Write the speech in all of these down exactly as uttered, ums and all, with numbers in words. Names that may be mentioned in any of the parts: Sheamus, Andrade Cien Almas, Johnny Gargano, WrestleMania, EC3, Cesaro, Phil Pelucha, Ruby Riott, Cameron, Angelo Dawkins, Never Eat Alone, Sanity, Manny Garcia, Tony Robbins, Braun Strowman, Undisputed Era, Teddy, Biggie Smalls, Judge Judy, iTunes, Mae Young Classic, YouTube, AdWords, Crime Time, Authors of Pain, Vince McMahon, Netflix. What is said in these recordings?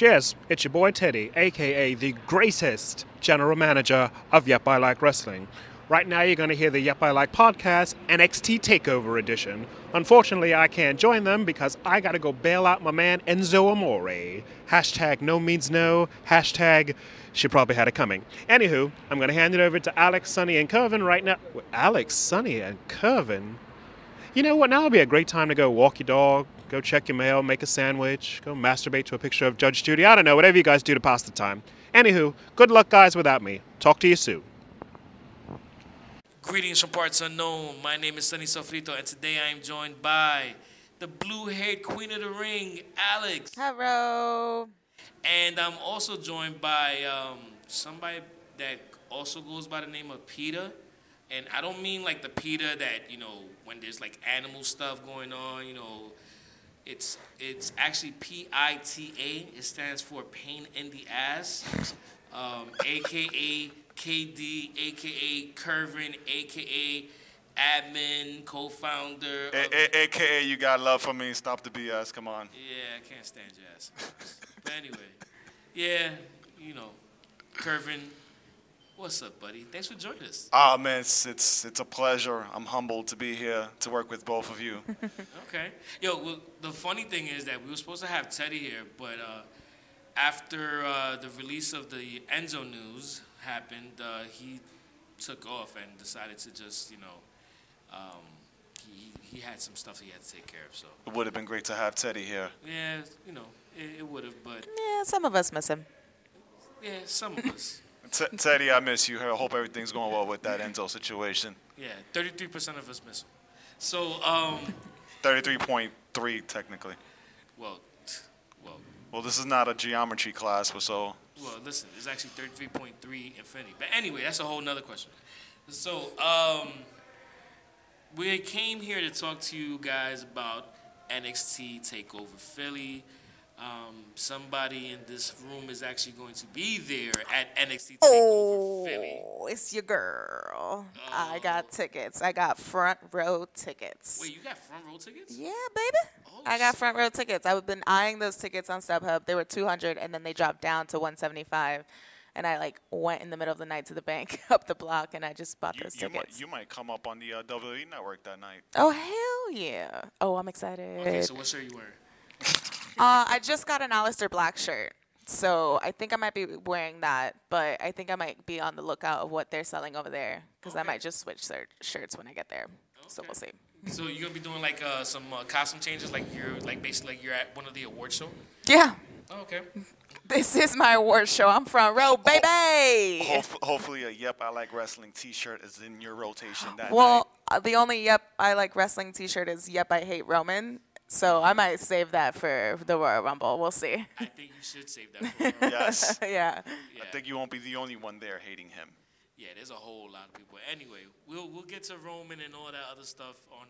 Cheers, it's your boy Teddy, aka the greatest general manager of Yep I Like Wrestling. Right now you're going to hear the Yep I Like podcast, N X T TakeOver edition. Unfortunately I can't join them because I gotta go bail out my man Enzo Amore. Hashtag no means no, hashtag she probably had it coming. Anywho, I'm going to hand it over to Alex, Sunny, and Curvin right now. Alex, Sunny, and Curvin? You know what, now would be a great time to go walk your dog, go check your mail, make a sandwich, go masturbate to a picture of Judge Judy. I don't know, whatever you guys do to pass the time. Anywho, good luck, guys, without me. Talk to you soon. Greetings from parts unknown. My name is Sunny Sofrito, and today I am joined by the blue-haired queen of the ring, Alex. Hello. And I'm also joined by um, somebody that also goes by the name of Peter. And I don't mean like the Peter that, you know, when there's like animal stuff going on, you know, it's it's actually P I T A. It stands for Pain in the Ass, um, a k a. K D, a k a. Curvin, a k a. Admin, co-founder. A- a- a- a.k.a. you got love for me. Stop the B S. Come on. Yeah, I can't stand your ass. But anyway, yeah, you know, Curvin, what's up, buddy? Thanks for joining us. Ah, man, it's it's, it's a pleasure. I'm humbled to be here to work with both of you. Okay. Yo, well, the funny thing is that we were supposed to have Teddy here, but uh, after uh, the release of the Enzo news happened, uh, he took off and decided to just, you know, um, he he had some stuff he had to take care of. So it would have been great to have Teddy here. Yeah, you know, it, it would have, but yeah, some of us miss him. Yeah, some of us. T- Teddy, I miss you. I hope everything's going well with that Enzo situation. Yeah, thirty-three percent of us miss him. So um, thirty-three point three technically. Well, t- well. Well, this is not a geometry class, so. Well, listen, it's actually thirty-three point three infinity. But anyway, that's a whole nother question. So, um, we came here to talk to you guys about N X T TakeOver Philly. Um, somebody in this room is actually going to be there at N X T TakeOver oh, Philly. Oh, it's your girl. Oh. I got tickets. I got front row tickets. Wait, you got front row tickets? Yeah, baby. Oh, I got front row tickets. I've been eyeing those tickets on StubHub. They were two hundred dollars, and then they dropped down to one seventy-five. And I, like, went in the middle of the night to the bank up the block, and I just bought you, those you tickets. Might, you might come up on the uh, W W E Network that night. Oh, hell yeah. Oh, I'm excited. Okay, so what shirt are you wearing? Uh, I just got an Aleister Black shirt, so I think I might be wearing that, but I think I might be on the lookout of what they're selling over there, because okay. I might just switch their shirts when I get there, okay. So we'll see. So you're going to be doing, like, uh, some uh, costume changes, like you're like basically like you're at one of the award shows? Yeah. Oh, okay. This is my award show. I'm front row, baby. Oh, ho- hopefully a Yep I Like Wrestling t-shirt is in your rotation that well, night. Well, the only Yep I Like Wrestling t-shirt is Yep I Hate Roman. So I might save that for the Royal Rumble. We'll see. I think you should save that for the Royal Rumble. Yes. Yeah. Yeah. I think you won't be the only one there hating him. Yeah, there's a whole lot of people. Anyway, we'll we'll get to Roman and all that other stuff on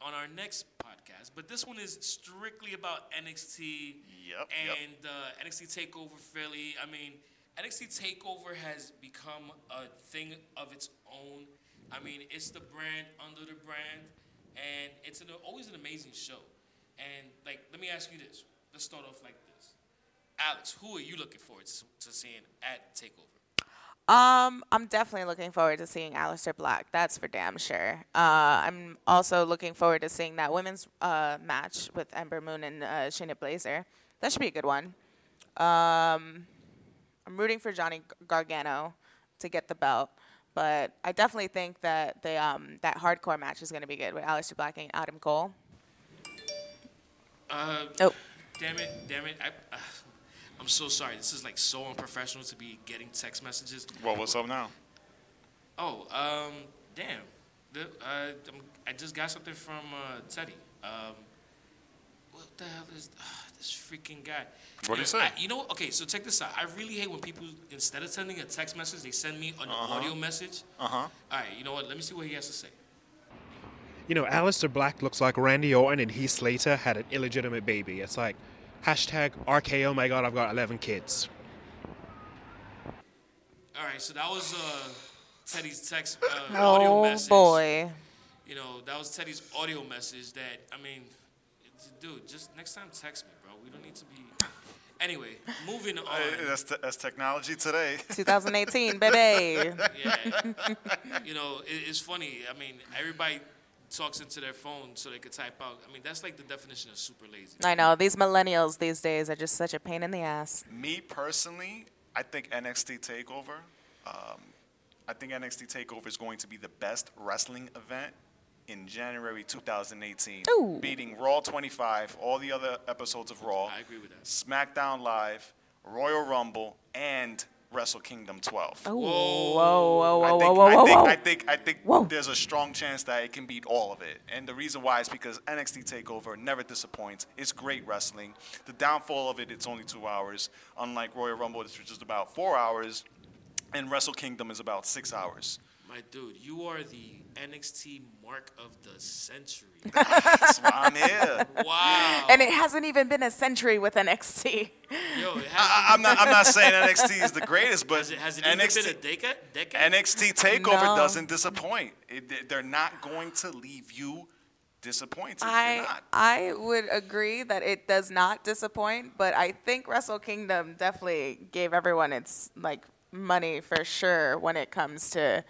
on our next podcast. But this one is strictly about N X T yep, and yep. Uh, N X T TakeOver Philly. I mean, N X T TakeOver has become a thing of its own. I mean, it's the brand under the brand, and it's an, always an amazing show. And, like, let me ask you this. Let's start off like this. Alex, who are you looking forward to, to seeing at TakeOver? Um, I'm definitely looking forward to seeing Aleister Black. That's for damn sure. Uh, I'm also looking forward to seeing that women's uh, match with Ember Moon and uh, Shayna Baszler. That should be a good one. Um, I'm rooting for Johnny Gargano to get the belt. But I definitely think that the um, that hardcore match is going to be good with Aleister Black and Adam Cole. Uh, oh. Damn it, damn it. I, uh, I'm so sorry. This is like so unprofessional to be getting text messages. Well, what's up now? Oh, um, damn. The, uh, I just got something from uh, Teddy. Um, what the hell is uh, this freaking guy? What do you say? I, you know, okay, so check this out. I really hate when people, instead of sending a text message, they send me an uh-huh. audio message. Uh-huh. All right, you know what? Let me see what he has to say. You know, Aleister Black looks like Randy Orton and Heath Slater had an illegitimate baby. It's like, hashtag R K O, my God, I've got eleven kids. All right, so that was uh, Teddy's text uh, oh audio message. Oh, boy. You know, that was Teddy's audio message that, I mean, dude, just next time text me, bro. We don't need to be Anyway, moving on. Hey, that's, t that's technology today. twenty eighteen, baby. Yeah. You know, it, it's funny. I mean, everybody talks into their phone so they could type out. I mean, that's like the definition of super lazy. I know. These millennials these days are just such a pain in the ass. Me personally, I think N X T TakeOver, um, I think N X T TakeOver is going to be the best wrestling event in January two thousand eighteen, ooh, beating Raw twenty-five, all the other episodes of Raw, I agree with that. SmackDown Live, Royal Rumble, and Wrestle Kingdom twelve. Ooh. Whoa, whoa, whoa, whoa, whoa, I think, whoa, I think, whoa. I think, I think whoa. There's a strong chance that it can beat all of it. And the reason why is because N X T TakeOver never disappoints. It's great wrestling. The downfall of it, it's only two hours. Unlike Royal Rumble, it's just about four hours. And Wrestle Kingdom is about six hours. My dude, you are the N X T mark of the century. That's why I'm here. Wow. And it hasn't even been a century with N X T. Yo, it I, I'm not. I'm not saying N X T is the greatest, but has it, has it N X T, even been a decade? N X T Takeover no. doesn't disappoint. It, they're not going to leave you disappointed. I not. I would agree that it does not disappoint, but I think Wrestle Kingdom definitely gave everyone its like money for sure when it comes to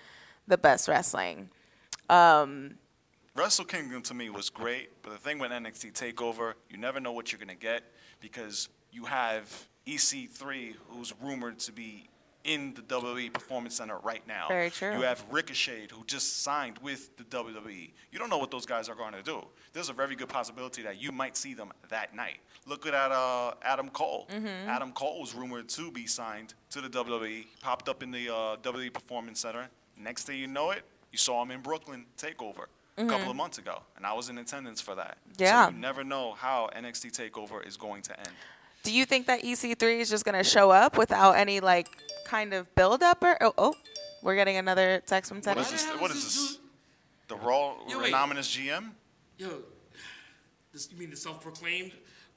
the best wrestling. Um, Wrestle Kingdom to me was great, but the thing with N X T TakeOver, you never know what you're going to get because you have E C three, who's rumored to be in the W W E Performance Center right now. Very true. You have Ricochet, who just signed with the W W E. You don't know what those guys are going to do. There's a very good possibility that you might see them that night. Look at uh, Adam Cole. Mm-hmm. Adam Cole was rumored to be signed to the W W E. He popped up in the uh, W W E Performance Center. Next thing you know it, you saw him in Brooklyn TakeOver mm-hmm. a couple of months ago, and I was in attendance for that. Yeah. So you never know how N X T TakeOver is going to end. Do you think that E C three is just going to show up without any, like, kind of build-up? Or, oh, oh, we're getting another text from Teddy. What is this? What is this? The Raw Renominous G M? Yo, this, you mean the self-proclaimed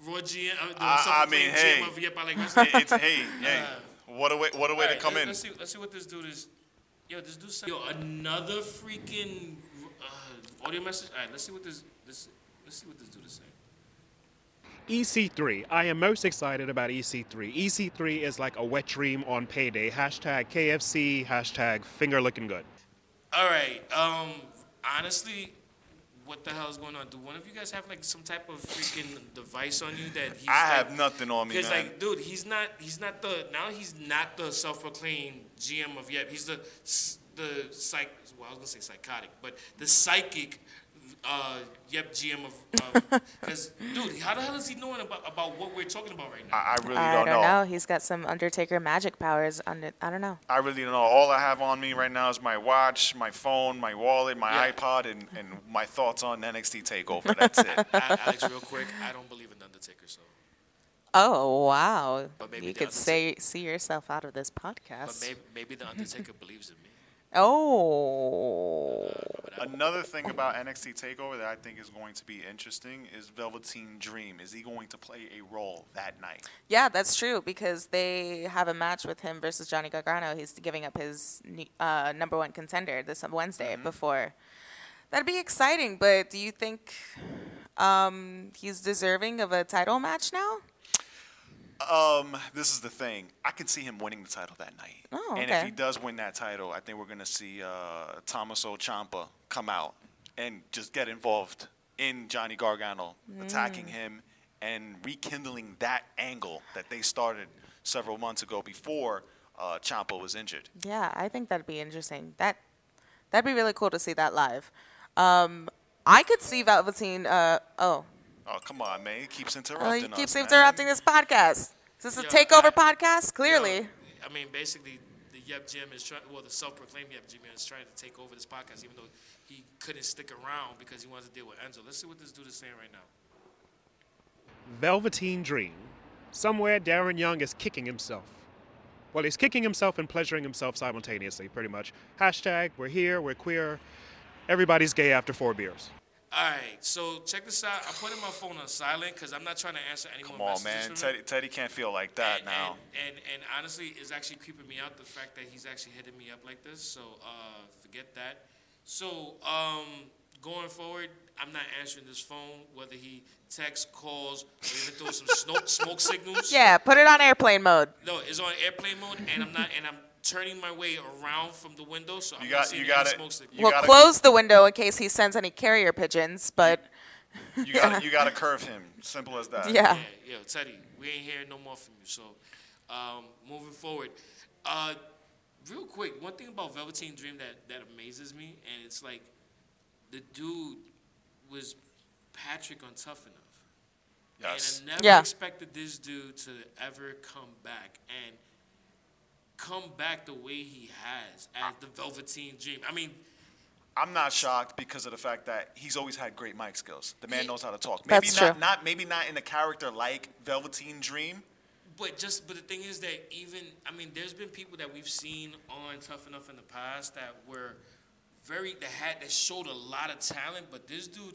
Raw G M? Uh, the uh, self-proclaimed I mean, hey, G M of Yep, I like wrestling? It's, hey, hey, uh, what a way, what a way right, to come let's, in. Let's see, let's see what this dude is. Yo, this dude said, yo, another freaking uh, audio message. All right, let's see what this, this, let's see what this dude is saying. E C three. I am most excited about E C three. E C three is like a wet dream on payday. Hashtag K F C, hashtag finger looking good. All right. Um, honestly, what the hell is going on? Do one of you guys have like some type of freaking device on you that he's I like, have nothing on me, man. Because like, dude, he's not he's not the now he's not the self-proclaimed G M of Yep. He's the the psych. Well, I was gonna say psychotic, but the psychic uh, Yep G M of. Because uh, dude, how the hell is he knowing about about what we're talking about right now? I, I really I don't, don't know. know. He's got some Undertaker magic powers. Under I don't know. I really don't know. All I have on me right now is my watch, my phone, my wallet, my yeah. iPod, and and my thoughts on N X T TakeOver. That's it. Alex, real quick, I don't believe in Undertaker, so. Oh, wow. But maybe you could say, see yourself out of this podcast. But maybe, maybe the Undertaker believes in me. Oh. Another thing about N X T TakeOver that I think is going to be interesting is Velveteen Dream. Is he going to play a role that night? Yeah, that's true, because they have a match with him versus Johnny Gargano. He's giving up his uh, number one contender this Wednesday mm-hmm. before. That'd be exciting, but do you think um, he's deserving of a title match now? Um, this is the thing. I could see him winning the title that night. Oh, okay. And if he does win that title, I think we're going to see uh, Tommaso Ciampa come out and just get involved in Johnny Gargano, mm. attacking him and rekindling that angle that they started several months ago before uh, Ciampa was injured. Yeah, I think that'd be interesting. That, that'd be really cool to see that live. Um, I could see Velveteen, uh, oh. Oh, come on, man. He keeps interrupting uh, he keeps us, interrupting man. This podcast. Is this a yo, TakeOver I, podcast? Clearly. Yo, I mean, basically, the Yep G M is trying, well, the self-proclaimed Yep G M is trying to take over this podcast, even though he couldn't stick around because he wanted to deal with Enzo. Let's see what this dude is saying right now. Velveteen Dream. Somewhere Darren Young is kicking himself. Well, he's kicking himself and pleasuring himself simultaneously, pretty much. Hashtag, we're here, we're queer. Everybody's gay after four beers. All right, so check this out. I'm putting my phone on silent because I'm not trying to answer any more messages. Come on, man. Teddy, Teddy can't feel like that and, now. And, and and honestly, it's actually creeping me out, the fact that he's actually hitting me up like this. So uh, forget that. So um, going forward, I'm not answering this phone, whether he texts, calls, or even throws some smoke, smoke signals. Yeah, put it on airplane mode. No, it's on airplane mode, and I'm not, and I'm turning my way around from the window, so I'm not seeing any smoke signals. We'll close the window in case he sends any carrier pigeons, but. You got you got to curve him. Simple as that. Yeah. Yeah, yo, Teddy, we ain't hearing no more from you. So, um, moving forward, uh, real quick, one thing about Velveteen Dream that that amazes me, and it's like, the dude was Patrick on Tough Enough. Yes. And I never yeah. expected this dude to ever come back and come back the way he has as the Velveteen Dream. I mean. I'm not shocked because of the fact that he's always had great mic skills. The man knows how to talk. Maybe That's not, true. not maybe not in a character like Velveteen Dream. But just but the thing is that even I mean, there's been people that we've seen on Tough Enough in the past that were very that had that showed a lot of talent, but this dude,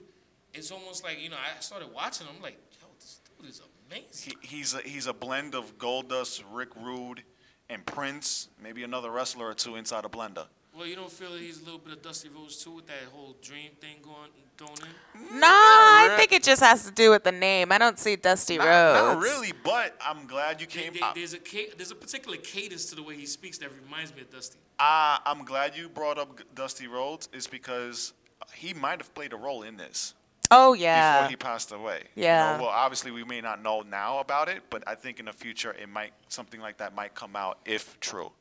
it's almost like, you know, I started watching him, I'm like, yo, this dude is amazing. He, he's a he's a blend of Goldust, Rick Rude, and Prince, maybe another wrestler or two inside a blender. Well, you don't feel that he's a little bit of Dusty Rhodes, too, with that whole dream thing going thrown in? No, I think it just has to do with the name. I don't see Dusty not, Rhodes. Not really, but I'm glad you came. There, there, there's, a, there's a particular cadence to the way he speaks that reminds me of Dusty. Uh, I'm glad you brought up Dusty Rhodes is because he might have played a role in this. Oh, yeah. Before he passed away. Yeah. You know, well, obviously, we may not know now about it, but I think in the future, it might something like that might come out if true.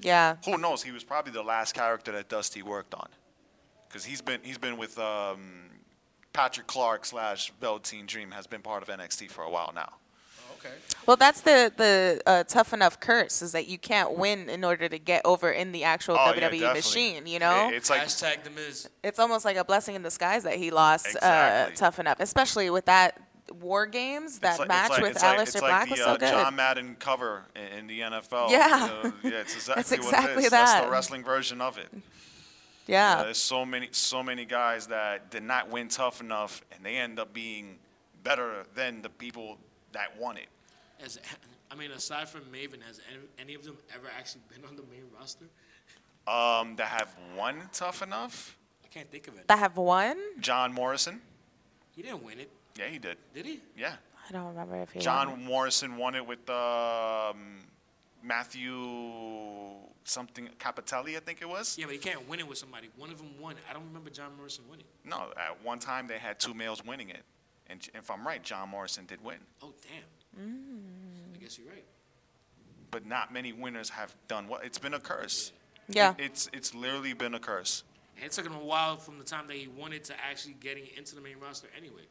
Yeah. Who knows? He was probably the last character that Dusty worked on, because he's been he's been with um, Patrick Clark slash Velveteen Dream has been part of N X T for a while now. Oh, okay. Well, that's the the uh, Tough Enough curse is that you can't win in order to get over in the actual oh, W W E yeah, machine. You know. It, it's like hashtag the Miz. It's almost like a blessing in disguise that he lost exactly. uh, Tough Enough, especially with that. War Games, that like, match like, with Aleister Black like the, was so uh, good. It's like the John Madden cover in, in the N F L. Yeah. Uh, yeah, it's exactly, it's exactly what it is. That. That's the wrestling version of it. Yeah. Uh, there's so many, so many guys that did not win Tough Enough, and they end up being better than the people that won it. As, I mean, aside from Maven, has any of them ever actually been on the main roster? Um, that have won Tough Enough? I can't think of it. That have won? John Morrison. He didn't win it. Yeah, he did. Did he? Yeah. I don't remember if he John won. Morrison won it with um, Matthew something, Sabatelli, I think it was. Yeah, but he can't win it with somebody. One of them won it. I don't remember John Morrison winning. No, at one time they had two males winning it. And if I'm right, John Morrison did win. Oh, damn. Mm. I guess you're right. But not many winners have done what. It's been a curse. Yeah. It, it's, it's literally been a curse. And it took him a while from the time that he won it to actually getting into the main roster anyway.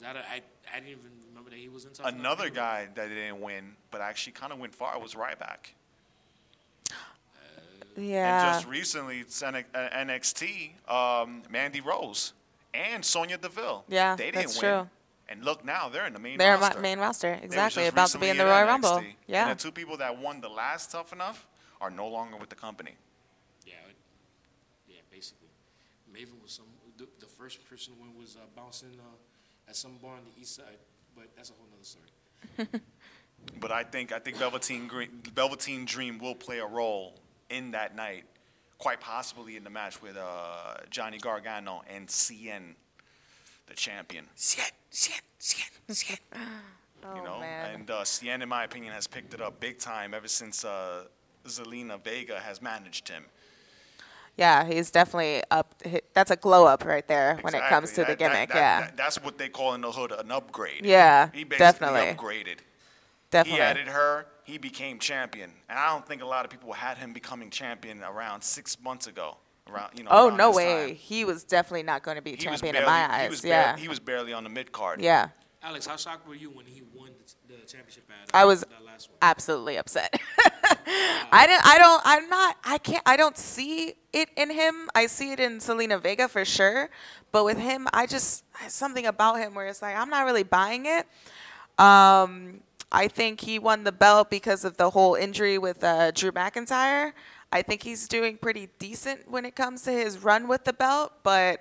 I, I, I didn't even remember that he was in Tough Enough. Another guy that didn't win, but actually kind of went far, was Ryback. Uh, yeah. And just recently, N X T, um, Mandy Rose and Sonya Deville. Yeah, they didn't that's win. True. And look, now they're in the main they're roster. They're main roster, exactly. About to be in the Royal Rumble. Yeah. And the two people that won the last Tough Enough are no longer with the company. Yeah, yeah, basically. Maven was some. The, the first person to win was uh, bouncing. Uh, At some bar on the east side, but that's a whole nother story. But I think I think Velveteen Green, Velveteen Dream will play a role in that night, quite possibly in the match with uh, Johnny Gargano and Cien, the champion. Cien, Cien, Cien, Cien. Oh, you know, man. And uh, Cien, in my opinion, has picked it up big time ever since uh, Zelina Vega has managed him. Yeah, he's definitely up. That's a glow up right there exactly. when it comes to that, the gimmick. That, that, yeah, that, that's what they call in the hood an upgrade. Yeah, he basically definitely. upgraded. Definitely, he added her. He became champion, and I don't think a lot of people had him becoming champion around six months ago. Around you know. Oh no way! Time. He was definitely not going to be he champion barely, in my eyes. He was yeah, barely, he was barely on the mid card. Yeah. Alex, how shocked were you when he won the, the championship at I was that last one? Absolutely upset. I didn't. I don't. I'm not. I can't. I don't see it in him. I see it in Zelina Vega for sure, but with him, I just something about him where it's like I'm not really buying it. Um, I think he won the belt because of the whole injury with uh, Drew McIntyre. I think he's doing pretty decent when it comes to his run with the belt, but.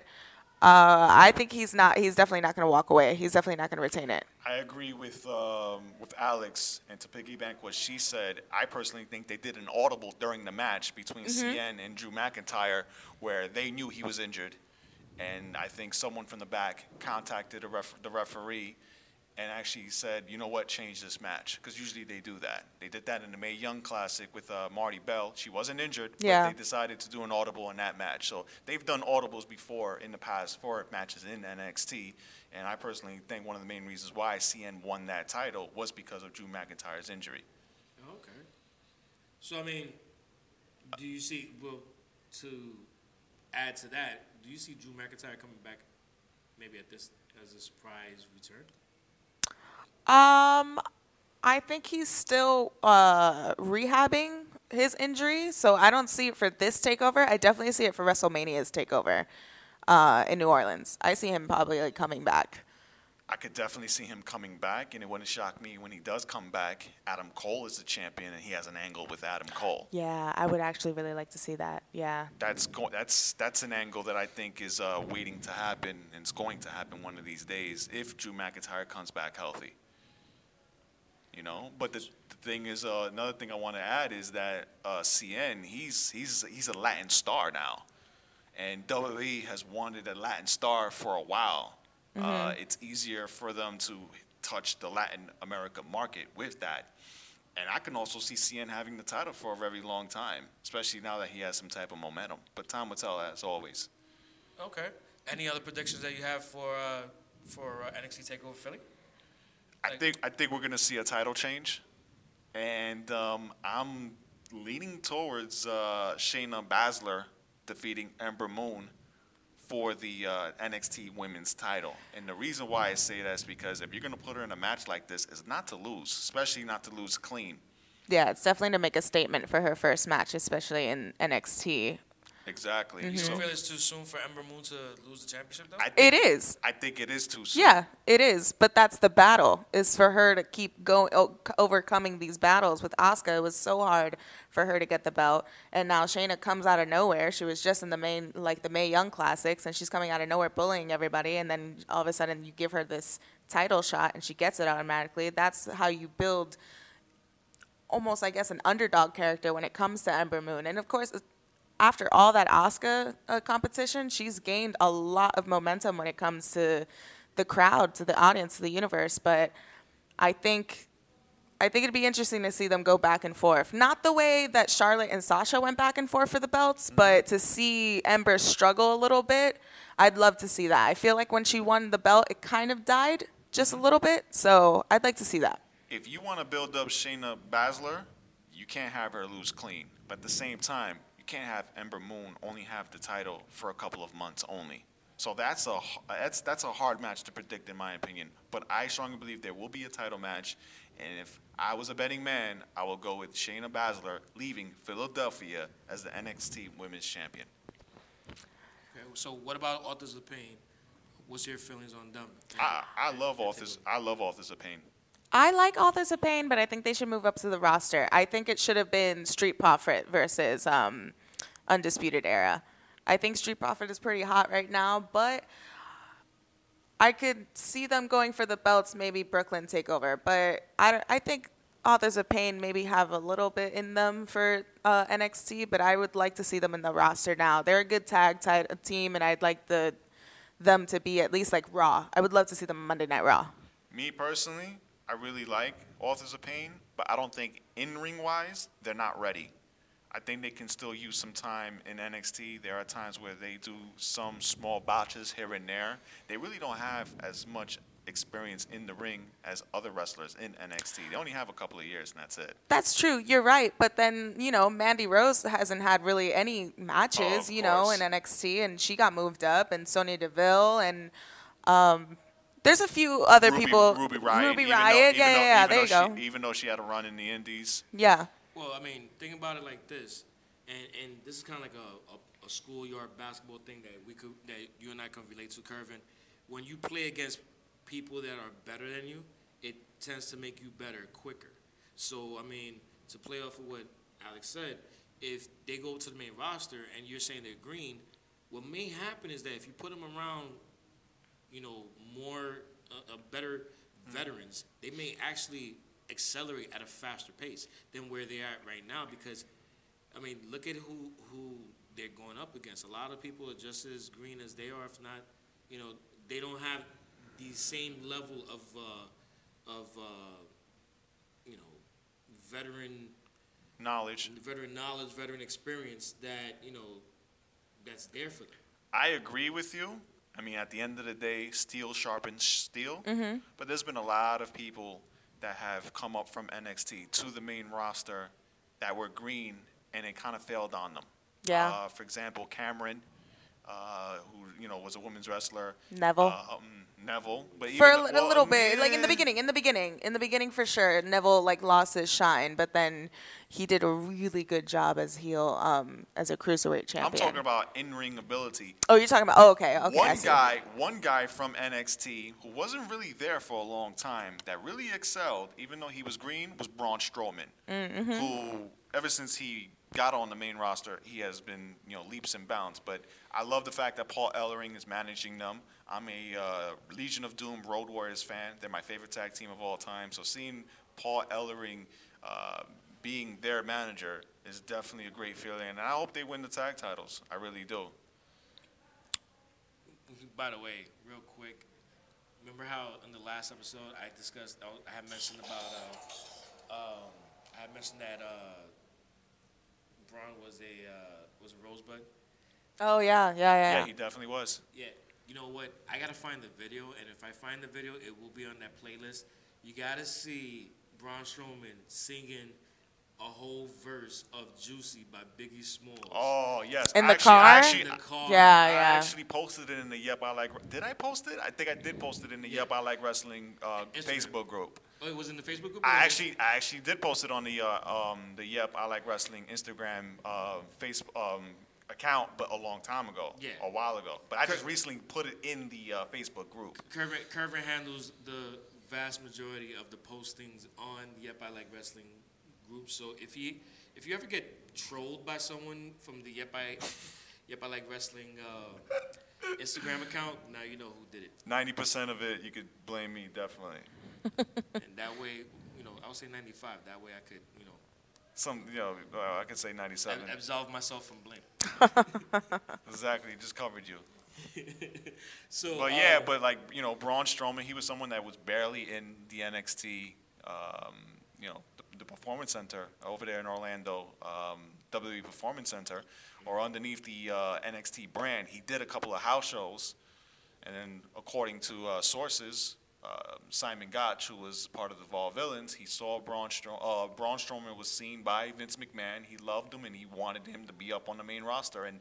Uh, I think he's not. He's definitely not going to walk away. He's definitely not going to retain it. I agree with um, with Alex, and to piggyback what she said, I personally think they did an audible during the match between mm-hmm. Cien and Drew McIntyre, where they knew he was injured, And I think someone from the back contacted a ref the referee and actually said, you know what, change this match. Because usually they do that. They did that in the Mae Young Classic with uh, Marty Bell. She wasn't injured, yeah. but they decided to do an audible in that match. So they've done audibles before in the past for matches in N X T. And I personally think one of the main reasons why C N won that title was because of Drew McIntyre's injury. Okay. So, I mean, do you see, well, to add to that, do you see Drew McIntyre coming back maybe at this as a surprise return? Um, I think he's still uh, rehabbing his injury, so I don't see it for this takeover. I definitely see it for WrestleMania's takeover uh, in New Orleans. I see him probably like, coming back. I could definitely see him coming back, and it wouldn't shock me when he does come back. Adam Cole is the champion, and he has an angle with Adam Cole. Yeah, I would actually really like to see that. Yeah, that's go that's that's an angle that I think is uh, waiting to happen, and it's going to happen one of these days if Drew McIntyre comes back healthy. You know, but the, the thing is, uh, another thing I want to add is that uh, Cien, he's he's he's a Latin star now, and W W E has wanted a Latin star for a while. Uh, it's easier for them to touch the Latin America market with that. And I can also see Cien having the title for a very long time, especially now that he has some type of momentum. But time will tell, as always. Okay. Any other predictions that you have for uh, for uh, N X T TakeOver Philly? Like I think I think we're going to see a title change. And um, I'm leaning towards uh, Shayna Baszler defeating Ember Moon for the uh, N X T women's title. And the reason why I say that is because if you're going to put her in a match like this, it's not to lose, especially not to lose clean. Yeah, it's definitely to make a statement for her first match, especially in N X T. Exactly. Mm-hmm. So, you feel it's too soon for Ember Moon to lose the championship, though? I think, it is. I think it is too soon. Yeah, it is. But that's the battle, is for her to keep going, overcoming these battles. With Asuka, it was so hard for her to get the belt. And now Shayna comes out of nowhere. She was just in the main, like the Mae Young Classics, and she's coming out of nowhere bullying everybody. And then all of a sudden you give her this title shot, and she gets it automatically. That's how you build almost, I guess, an underdog character when it comes to Ember Moon. And, of course, after all that Asuka uh, competition, she's gained a lot of momentum when it comes to the crowd, to the audience, to the universe. But I think I think it'd be interesting to see them go back and forth. Not the way that Charlotte and Sasha went back and forth for the belts, but to see Ember struggle a little bit, I'd love to see that. I feel like when she won the belt, it kind of died just a little bit. So I'd like to see that. If you want to build up Shayna Baszler, you can't have her lose clean. But at the same time, can't have Ember Moon only have the title for a couple of months only. So that's a that's that's a hard match to predict in my opinion. But I strongly believe there will be a title match, and if I was a betting man, I will go with Shayna Baszler leaving Philadelphia as the N X T Women's Champion. Okay, so what about Authors of Pain? What's your feelings on them? I, I love Authors. I love Authors of Pain. I like Authors of Pain, but I think they should move up to the roster. I think it should have been Street Profit versus um, Undisputed Era. I think Street Profit is pretty hot right now, but I could see them going for the belts, maybe Brooklyn TakeOver. But I, don't, I think Authors of Pain maybe have a little bit in them for uh, N X T, but I would like to see them in the roster now. They're a good tag team, and I'd like the, them to be at least like Raw. I would love to see them on Monday Night Raw. Me personally, I really like Authors of Pain, but I don't think in-ring wise, they're not ready. I think they can still use some time in N X T. There are times where they do some small botches here and there. They really don't have as much experience in the ring as other wrestlers in N X T. They only have a couple of years, and that's it. That's true. You're right. But then, you know, Mandy Rose hasn't had really any matches, oh, you know, in N X T, and she got moved up, and Sonya Deville, and um, – there's a few other Ruby, people. Ruby Riott. Ruby Riott. Yeah, though, yeah, there you go. She, even though she had a run in the Indies. Yeah. Well, I mean, think about it like this, and and this is kind of like a, a, a schoolyard basketball thing that we could that you and I can relate to, Curvin. When you play against people that are better than you, it tends to make you better quicker. So, I mean, to play off of what Alex said, if they go to the main roster and you're saying they're green, what may happen is that if you put them around, you know, more uh, uh, better veterans, they may actually accelerate at a faster pace than where they are right now. Because, I mean, look at who who they're going up against. A lot of people are just as green as they are, if not, you know, they don't have the same level of, uh, of uh, you know, veteran knowledge, veteran knowledge, veteran experience that, you know, that's there for them. I agree with you. I mean, at the end of the day, steel sharpens steel. Mm-hmm. But there's been a lot of people that have come up from N X T to the main roster that were green, and it kind of failed on them. Yeah. Uh, for example, Cameron, uh, who, you know, was a women's wrestler. Neville. Uh, um, Neville. But for even, a well, little bit. Yeah. Like, in the beginning, in the beginning, in the beginning for sure, Neville, like, lost his shine. But then he did a really good job as heel, um, as a cruiserweight champion. I'm talking about in-ring ability. Oh, you're talking about, oh, okay, okay. One guy, one guy from N X T who wasn't really there for a long time that really excelled, even though he was green, was Braun Strowman, mm-hmm. who, ever since he got on the main roster, he has been, you know, leaps and bounds. But I love the fact that Paul Ellering is managing them. I'm a uh, Legion of Doom Road Warriors fan. They're my favorite tag team of all time. So seeing Paul Ellering uh, being their manager is definitely a great feeling. And I hope they win the tag titles. I really do. By the way, real quick, remember how in the last episode I discussed, I had mentioned about, uh, um, I had mentioned that, uh, Braun was a uh, was a rosebud. Oh yeah, yeah, yeah. Yeah, he definitely was. Yeah, you know what? I gotta find the video, and if I find the video, it will be on that playlist. You gotta see Braun Strowman singing a whole verse of "Juicy" by Biggie Smalls. Oh yes, in the actually, car. Actually, in the car. Yeah, I yeah. I actually posted it in the Yep I Like. Did I post it? I think I did post it in the yeah. Yep I Like Wrestling uh, Facebook group. Oh, it was in the Facebook group? I actually, I actually did post it on the uh, um, the Yep I Like Wrestling Instagram uh, face um, account, but a long time ago, yeah. a while ago. But I Cur just recently put it in the uh, Facebook group. Curvin, Curvin handles the vast majority of the postings on the Yep I Like Wrestling group. So if you if you ever get trolled by someone from the Yep I Yep I Like Wrestling uh, Instagram account, now you know who did it. Ninety percent of it, you could blame me, definitely. And that way, you know, I would say ninety-five. That way I could, you know. Some, you know, I could say ninety-seven. Ab absolve myself from blame. Exactly. Just covered you. So, but, yeah, uh, but, like, you know, Braun Strowman, he was someone that was barely in the N X T, um, you know, the, the Performance Center over there in Orlando, um, W W E Performance Center, or underneath the uh, N X T brand. He did a couple of house shows, and then according to uh, sources, Uh, Simon Gotch, who was part of the Vol Villains, he saw Braun Strowman. Uh, Braun Strowman was seen by Vince McMahon. He loved him, and he wanted him to be up on the main roster, and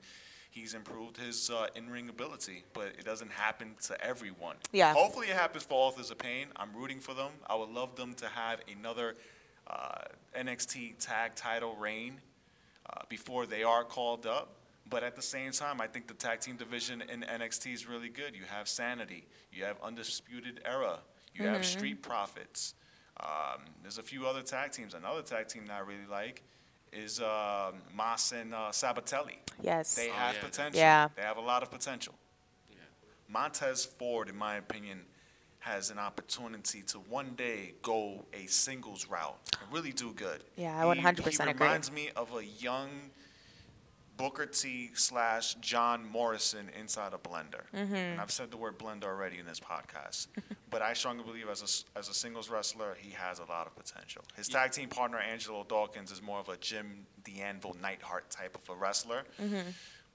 he's improved his uh, in-ring ability, but it doesn't happen to everyone. Yeah. Hopefully it happens for Authors of Pain. I'm rooting for them. I would love them to have another uh, N X T tag title reign uh, before they are called up. But at the same time, I think the tag team division in N X T is really good. You have Sanity. You have Undisputed Era. You mm-hmm. have Street Profits. Um, there's a few other tag teams. Another tag team that I really like is uh, Moss and uh, Sabatelli. Yes. They oh, have yeah. potential. Yeah. They have a lot of potential. Yeah. Montez Ford, in my opinion, has an opportunity to one day go a singles route and really do good. Yeah, I one hundred percent agree. He reminds me of a young Booker T slash John Morrison inside a blender. Mm-hmm. And I've said the word blender already in this podcast. But I strongly believe as a, as a singles wrestler, he has a lot of potential. His yeah. tag team partner, Angelo Dawkins, is more of a Jim the Anvil Neidhart type of a wrestler. Mm-hmm.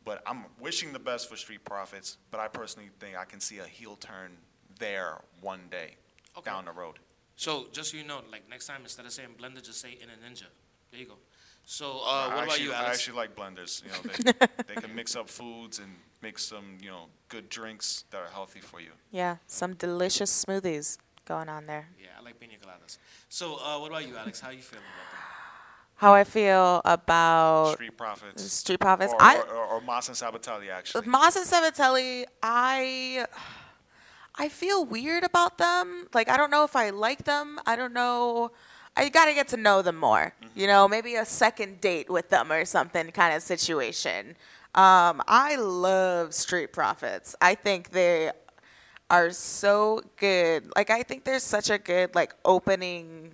But I'm wishing the best for Street Profits, but I personally think I can see a heel turn there one day okay. down the road. So just so you know, like next time, instead of saying blender, just say in a ninja. There you go. So, uh, what actually, about you, Alex? I actually like blenders. You know, they, they can mix up foods and make some, you know, good drinks that are healthy for you. Yeah, some delicious smoothies going on there. Yeah, I like piña coladas. So, uh, what about you, Alex? How you feeling about that? How I feel about Street Profits. Street Profits. Or, I, or, or, or Moss and Sabatelli, actually. Moss and Sabatelli, I, I feel weird about them. Like, I don't know if I like them. I don't know. I got to get to know them more, mm-hmm. you know, maybe a second date with them or something kind of situation. Um, I love Street Profits. I think they are so good. Like, I think there's such a good, like, opening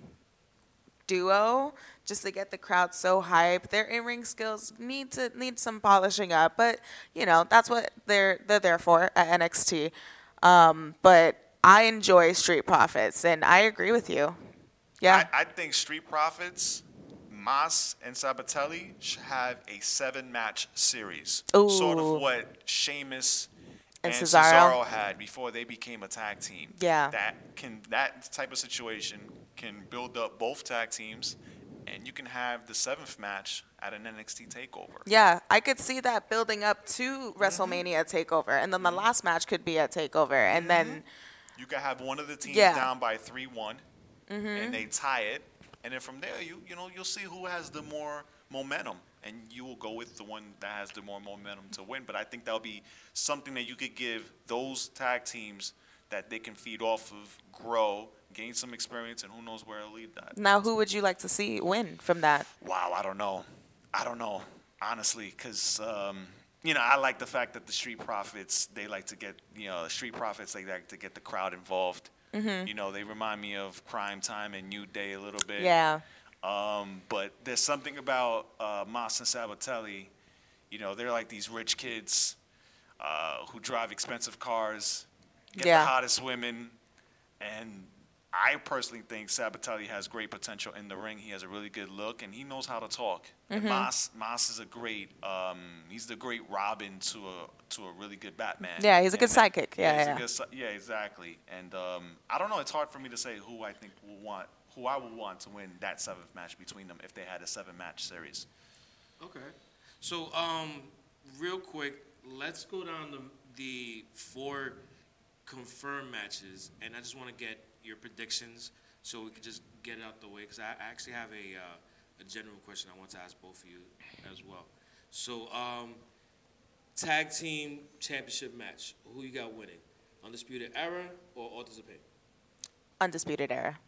duo just to get the crowd so hyped. Their in-ring skills need to need some polishing up, but you know that's what they're they're there for at N X T. Um, but I enjoy Street Profits, and I agree with you. Yeah, I, I think Street Profits, Moss, and Sabatelli should have a seven-match series, Ooh. sort of what Sheamus and, and Cesaro. Cesaro had before they became a tag team. Yeah, that can that type of situation can build up both tag teams, and you can have the seventh match at an N X T TakeOver. Yeah, I could see that building up to WrestleMania mm-hmm. TakeOver, and then the last match could be at TakeOver, and mm-hmm. then you could have one of the teams yeah. down by three one, mm-hmm. and they tie it, and then from there you you know you'll see who has the more momentum, and you will go with the one that has the more momentum to win. But I think that'll be something that you could give those tag teams that they can feed off of, grow, gain some experience, and who knows where it'll lead that. Now, who would you like to see win from that? Wow, I don't know. I don't know, honestly, because, um, you know, I like the fact that the Street Profits, they like to get, you know, the Street Profits, they like to get the crowd involved. Mm-hmm. You know, they remind me of Crime Time and New Day a little bit. Yeah. Um, but there's something about uh, Moss and Sabatelli, you know, they're like these rich kids uh, who drive expensive cars, get yeah. the hottest women, and I personally think Sabatelli has great potential in the ring. He has a really good look, and he knows how to talk. Mm-hmm. And Moss, Moss is a great, um, he's the great Robin to a to a really good Batman. Yeah, he's a good and, sidekick. Yeah, yeah, he's yeah. A good, yeah, exactly. And um, I don't know. It's hard for me to say who I think will want, who I would want to win that seventh match between them if they had a seven-match series. Okay. So um, real quick, let's go down the, the four confirmed matches, and I just want to get your predictions, so we could just get it out the way, because I actually have a uh, a general question I want to ask both of you as well. So, um, tag team championship match, who you got winning? Undisputed Era or Authors of Pain? Undisputed Era.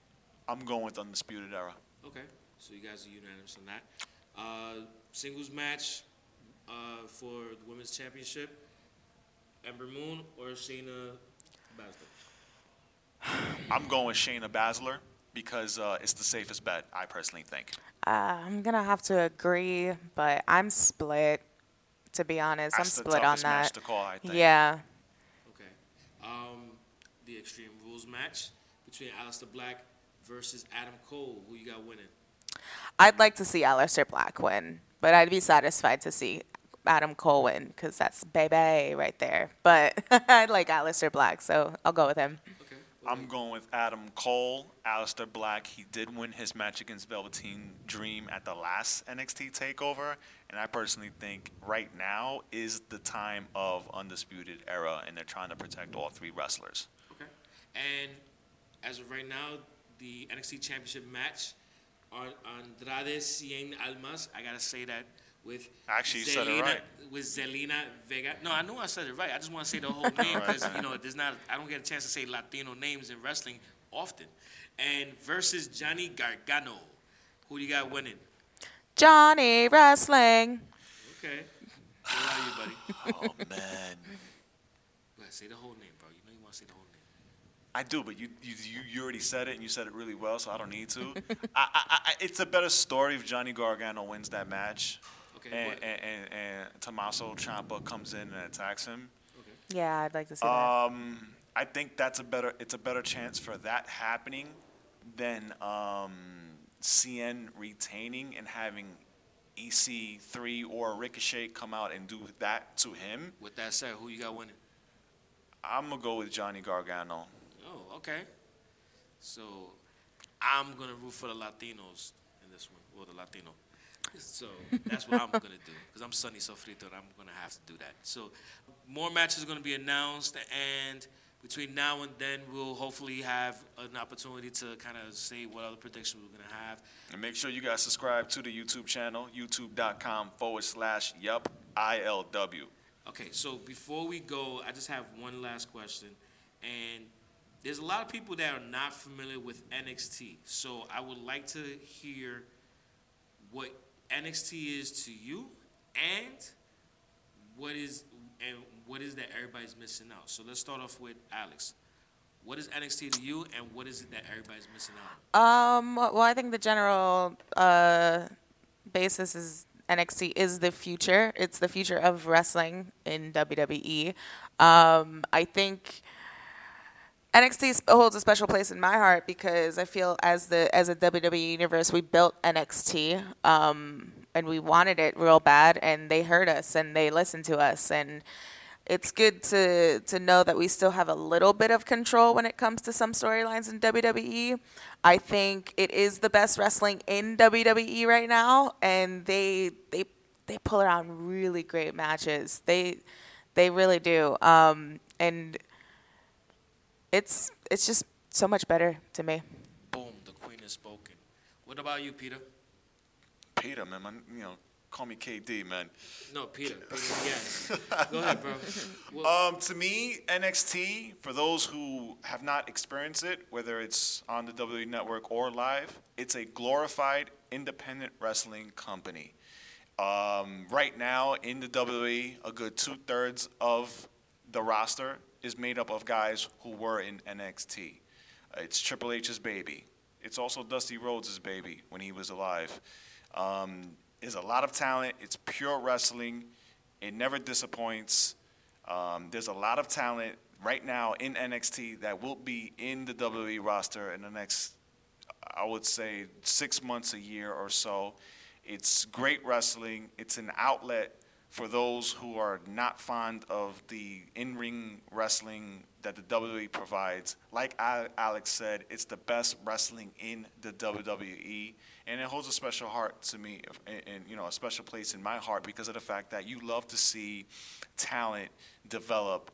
I'm going with Undisputed Era. Okay, so you guys are unanimous on that. Uh, singles match uh, for the women's championship, Ember Moon or Shayna Baszler? I'm going with Shayna Baszler because uh, it's the safest bet, I personally think. Uh, I'm going to have to agree, but I'm split, to be honest. That's I'm split on that. Match to call, I think. Yeah. Okay. Um, the Extreme Rules match between Aleister Black versus Adam Cole. Who you got winning? I'd like to see Aleister Black win, but I'd be satisfied to see Adam Cole win because that's baby right there. But I like Aleister Black, so I'll go with him. I'm going with Adam Cole, Aleister Black. He did win his match against Velveteen Dream at the last N X T TakeOver, and I personally think right now is the time of Undisputed Era, and they're trying to protect all three wrestlers. Okay. And as of right now, the N X T Championship match, Andrade Cien Almas, I got to say that with Actually, Zelina, you said it right. With Zelina Vega. No, I know I said it right. I just want to say the whole name because, you know, there's not, I don't get a chance to say Latino names in wrestling often. And versus Johnny Gargano. Who do you got winning? Johnny Wrestling. Okay. What about you, buddy? Oh, man. Go ahead, say the whole name, bro. You know you want to say the whole name. I do, but you, you you already said it, and you said it really well, so I don't need to. I, I, I, it's a better story if Johnny Gargano wins that match. Okay, and, and, and, and Tommaso Ciampa comes in and attacks him. Okay. Yeah, I'd like to see um, that. I think that's a better. It's a better chance for that happening than um, Cien retaining and having E C three or Ricochet come out and do that to him. With that said, who you got winning? I'm gonna go with Johnny Gargano. Oh, okay. So I'm gonna root for the Latinos in this one, or the Latino. So that's what I'm going to do because I'm Sunny Sofrito and I'm going to have to do that. So more matches are going to be announced, and between now and then we'll hopefully have an opportunity to kind of say what other predictions we're going to have. And make sure you guys subscribe to the YouTube channel, youtube.com forward slash yup ILW. Okay, so before we go, I just have one last question. And there's a lot of people that are not familiar with N X T. So I would like to hear what N X T is to you, and what is and what is that everybody's missing out. So let's start off with Alex. What is N X T to you, and what is it that everybody's missing out on? Um, well, I think the general uh, basis is N X T is the future. It's the future of wrestling in W W E. Um, I think N X T holds a special place in my heart because I feel as the as a W W E universe, we built N X T, um, and we wanted it real bad, and they heard us, and they listened to us, and it's good to to know that we still have a little bit of control when it comes to some storylines in W W E. I think it is the best wrestling in W W E right now, and they they they pull out really great matches. They they really do, um, and it's it's just so much better to me. Boom! The queen has spoken. What about you, Peter? Peter, man, I'm, you know. Call me K D, man. No, Peter. Peter, yes. Go ahead, bro. We'll um, to me, N X T, for those who have not experienced it, whether it's on the W W E Network or live, it's a glorified independent wrestling company. Um, right now, in the W W E, a good two-thirds of the roster is made up of guys who were in N X T. Uh, it's Triple H's baby. It's also Dusty Rhodes' baby when he was alive. Um... There's a lot of talent. It's pure wrestling. It never disappoints. Um, there's a lot of talent right now in N X T that will be in the W W E roster in the next, I would say, six months, a year or so. It's great wrestling. It's an outlet for those who are not fond of the in-ring wrestling that the W W E provides. Like Alex said, it's the best wrestling in the W W E. And it holds a special heart to me, and, and you know, a special place in my heart because of the fact that you love to see talent develop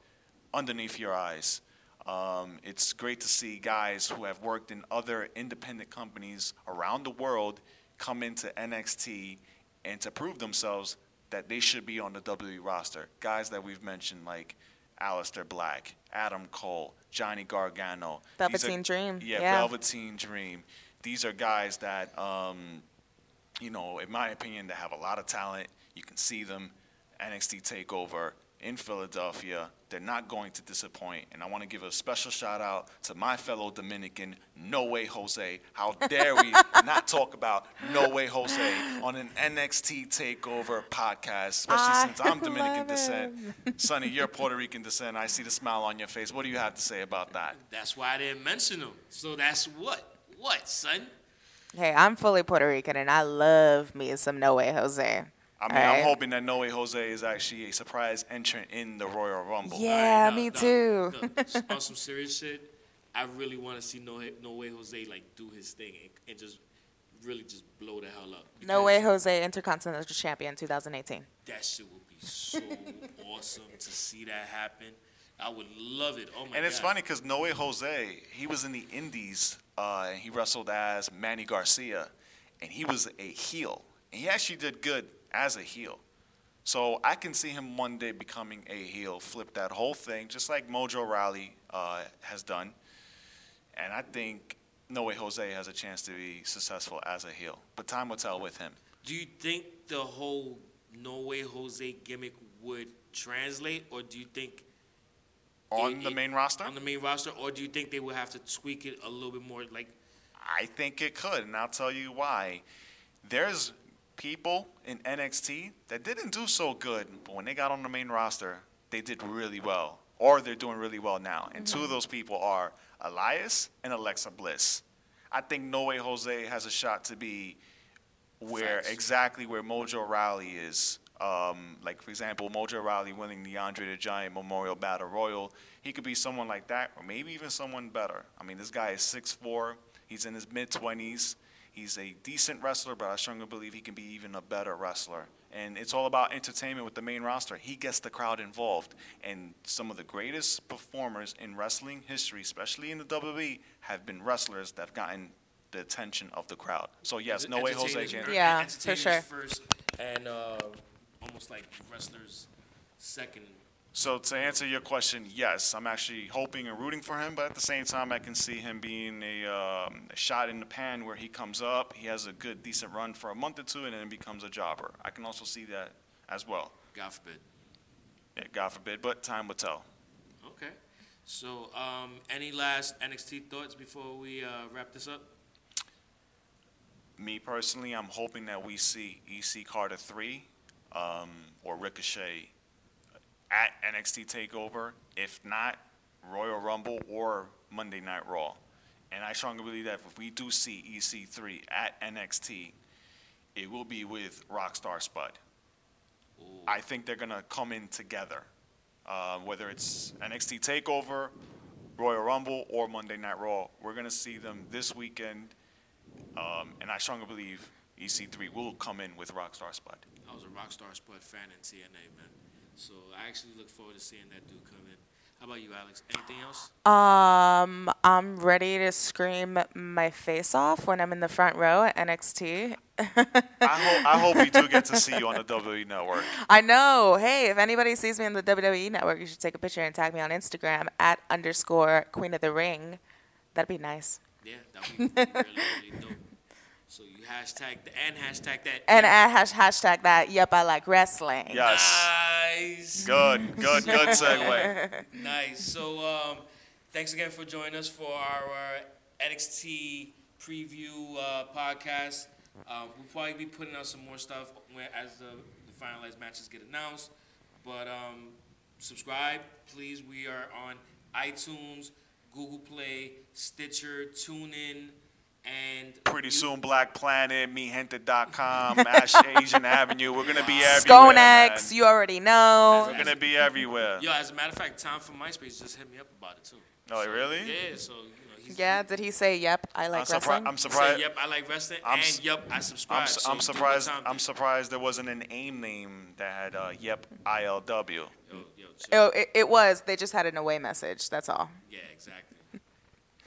underneath your eyes. Um, it's great to see guys who have worked in other independent companies around the world come into N X T and to prove themselves that they should be on the W W E roster. Guys that we've mentioned like Aleister Black, Adam Cole, Johnny Gargano. Velveteen Dream. Yeah, yeah, Velveteen Dream. These are guys that, um, you know, in my opinion, that have a lot of talent. You can see them. N X T TakeOver in Philadelphia. They're not going to disappoint. And I want to give a special shout-out to my fellow Dominican, No Way Jose. How dare we not talk about No Way Jose on an N X T TakeOver podcast, especially I since I'm Dominican descent. Sonny, you're Puerto Rican descent. I see the smile on your face. What do you have to say about that? That's why I didn't mention him. So that's what? What, son? Hey, I'm fully Puerto Rican, and I love me some No Way Jose. I mean, right? I'm hoping that No Way Jose is actually a surprise entrant in the Royal Rumble. Yeah, right? no, me no, too. No. On some serious shit, I really want to see No, No Way Jose like do his thing and, and just really just blow the hell up. No Way Jose, Intercontinental Champion two thousand eighteen. That shit would be so awesome to see that happen. I would love it. Oh, my God. And it's God. funny because No Way Jose, he was in the Indies. Uh, he wrestled as Manny Garcia, and he was a heel. And he actually did good as a heel. So I can see him one day becoming a heel, flip that whole thing, just like Mojo Rawley uh, has done. And I think No Way Jose has a chance to be successful as a heel. But time will tell with him. Do you think the whole No Way Jose gimmick would translate, or do you think On it, the main it, roster? On the main roster, or do you think they would have to tweak it a little bit more? Like, I think it could, and I'll tell you why. There's people in N X T that didn't do so good, but when they got on the main roster, they did really well, or they're doing really well now. And mm-hmm. two of those people are Elias and Alexa Bliss. I think No Way Jose has a shot to be where Thanks. exactly where Mojo Rawley is. Um, like, for example, Mojo Rawley winning the Andre the Giant Memorial Battle Royal. He could be someone like that, or maybe even someone better. I mean, this guy is six foot four. He's in his mid-twenties. He's a decent wrestler, but I strongly believe he can be even a better wrestler. And it's all about entertainment with the main roster. He gets the crowd involved. And some of the greatest performers in wrestling history, especially in the W W E, have been wrestlers that have gotten the attention of the crowd. So, yes, No Way Jose can. Yeah, for sure. First and, uh, almost like wrestlers second. So to answer your question, yes, I'm actually hoping and rooting for him, but at the same time, I can see him being a, um, a shot in the pan where he comes up, he has a good, decent run for a month or two, and then becomes a jobber. I can also see that as well. God forbid. Yeah, God forbid, but time will tell. Okay. So, um, any last N X T thoughts before we uh, wrap this up? Me personally, I'm hoping that we see E C Carter three um, or Ricochet at N X T TakeOver, if not Royal Rumble or Monday Night Raw. And I strongly believe that if we do see E C three at N X T, it will be with Rockstar Spud. Ooh. I think they're going to come in together, uh, whether it's N X T TakeOver, Royal Rumble, or Monday Night Raw. We're going to see them this weekend, um, and I strongly believe E C three will come in with Rockstar Spud. I was a Rockstar Spud fan in T N A, man. So I actually look forward to seeing that dude come in. How about you, Alex? Anything else? Um, I'm ready to scream my face off when I'm in the front row at N X T. I, hope, I hope we do get to see you on the W W E Network. I know. Hey, if anybody sees me on the W W E Network, you should take a picture and tag me on Instagram at underscore Queen of the Ring. That'd be nice. Yeah, that'd be really, really dope. So you hashtag the, and hashtag that. And yeah. hash, hashtag that. Yep, I like wrestling. Yes. Nice. Good, good, good segue. Nice. So um, thanks again for joining us for our N X T preview uh, podcast. Uh, we'll probably be putting out some more stuff when, as the, the finalized matches get announced. But um, subscribe, please. We are on iTunes, Google Play, Stitcher, TuneIn. And pretty soon, Black Planet, mi gente dot com, Ash Asian Avenue. We're going to be everywhere. Skonex, you already know. We're going to be everywhere. Yo, as a matter of fact, Tom from MySpace just hit me up about it, too. Oh, so, really? Yeah, so, you know. He's, yeah, did he say, yep, I like I'm wrestling? I'm surprised. He said, yep, I like wrestling, I'm and yep, I subscribe. I'm, su so I'm, surprised, I'm surprised there wasn't an AIM name that had, uh, yep, I L W. Yo, yo, oh, it, it was. They just had an away message. That's all. Yeah, exactly.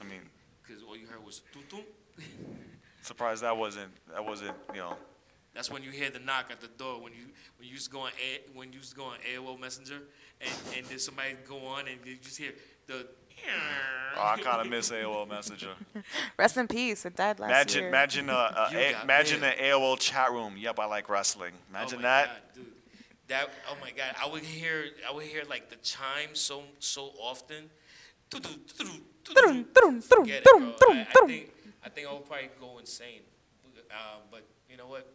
I mean. Because all you heard was, tum-tum. Surprised that wasn't that wasn't you know. That's when you hear the knock at the door when you when you used to go on air, when you used to go on A O L Messenger and and then somebody go on and you just hear the. Oh, I kind of miss A O L Messenger. Rest in peace. It died last imagine, year. Imagine a, a, a imagine an A O L chat room. Yep, I like wrestling. Imagine oh that. God, dude. That oh my god, I would hear I would hear like the chime so so often. Forget it, bro. I, I think, I think I would probably go insane. Uh, but you know what?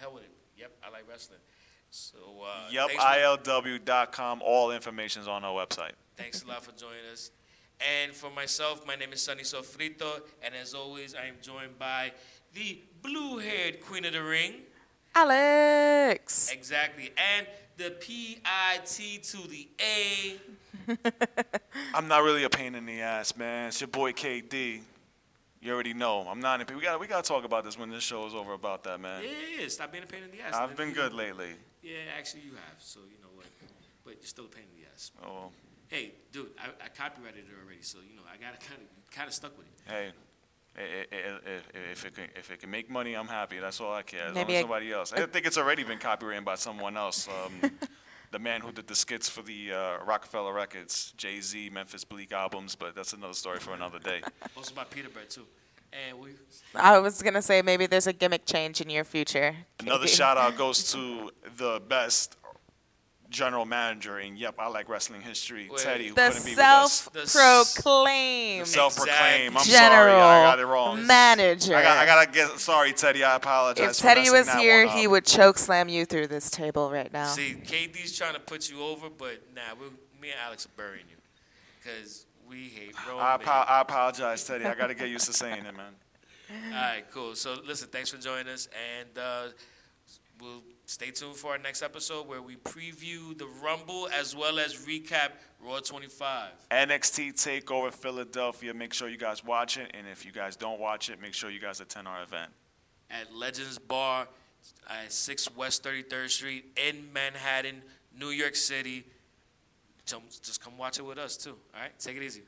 Hell with it. Yep, I like wrestling. So, uh, yep, I L W dot com. All information is on our website. Thanks a lot for joining us. And for myself, my name is Sunny Sofrito. And as always, I am joined by the blue-haired Queen of the Ring, Alex. Exactly. And the P I T to the A. I'm not really a pain in the ass, man. It's your boy K D. You already know. I'm not in pain. We got we got to talk about this when this show is over about that, man. Yeah, stop being a pain in the ass. I've been good lately. Yeah, actually you have. So, you know what? But you're still a pain in the ass. Oh. Hey, dude, I, I copyrighted it already, so, you know, I got to kind of kind of stuck with it. Hey. It, it, it, if it can if it can make money, I'm happy. That's all I care. As long as somebody else. I think it's already been copyrighted by someone else. Um, the man who did the skits for the uh, Rockefeller Records, Jay-Z, Memphis Bleak albums, but that's another story for another day. Also by Peter Brett, too. And we I was going to say maybe there's a gimmick change in your future. Another shout-out goes to the best general manager in, yep, I like wrestling history, Wait, Teddy, who couldn't be with us. The self-proclaimed. Self-proclaimed. I'm sorry. I got it wrong. Manager. I got, I got to get, sorry, Teddy. I apologize. If Teddy was here, he would choke slam you through this table right now. See, K D's trying to put you over, but nah, we, me and Alex are burying you because we hate Rome. I, I apologize, Teddy. I got to get used to saying it, man. All right, cool. So, listen, thanks for joining us, and uh, we'll stay tuned for our next episode where we preview the Rumble as well as recap Raw twenty-five. N X T TakeOver Philadelphia. Make sure you guys watch it. And if you guys don't watch it, make sure you guys attend our event. At Legends Bar at six West thirty-third Street in Manhattan, New York City. Just come watch it with us, too. All right? Take it easy.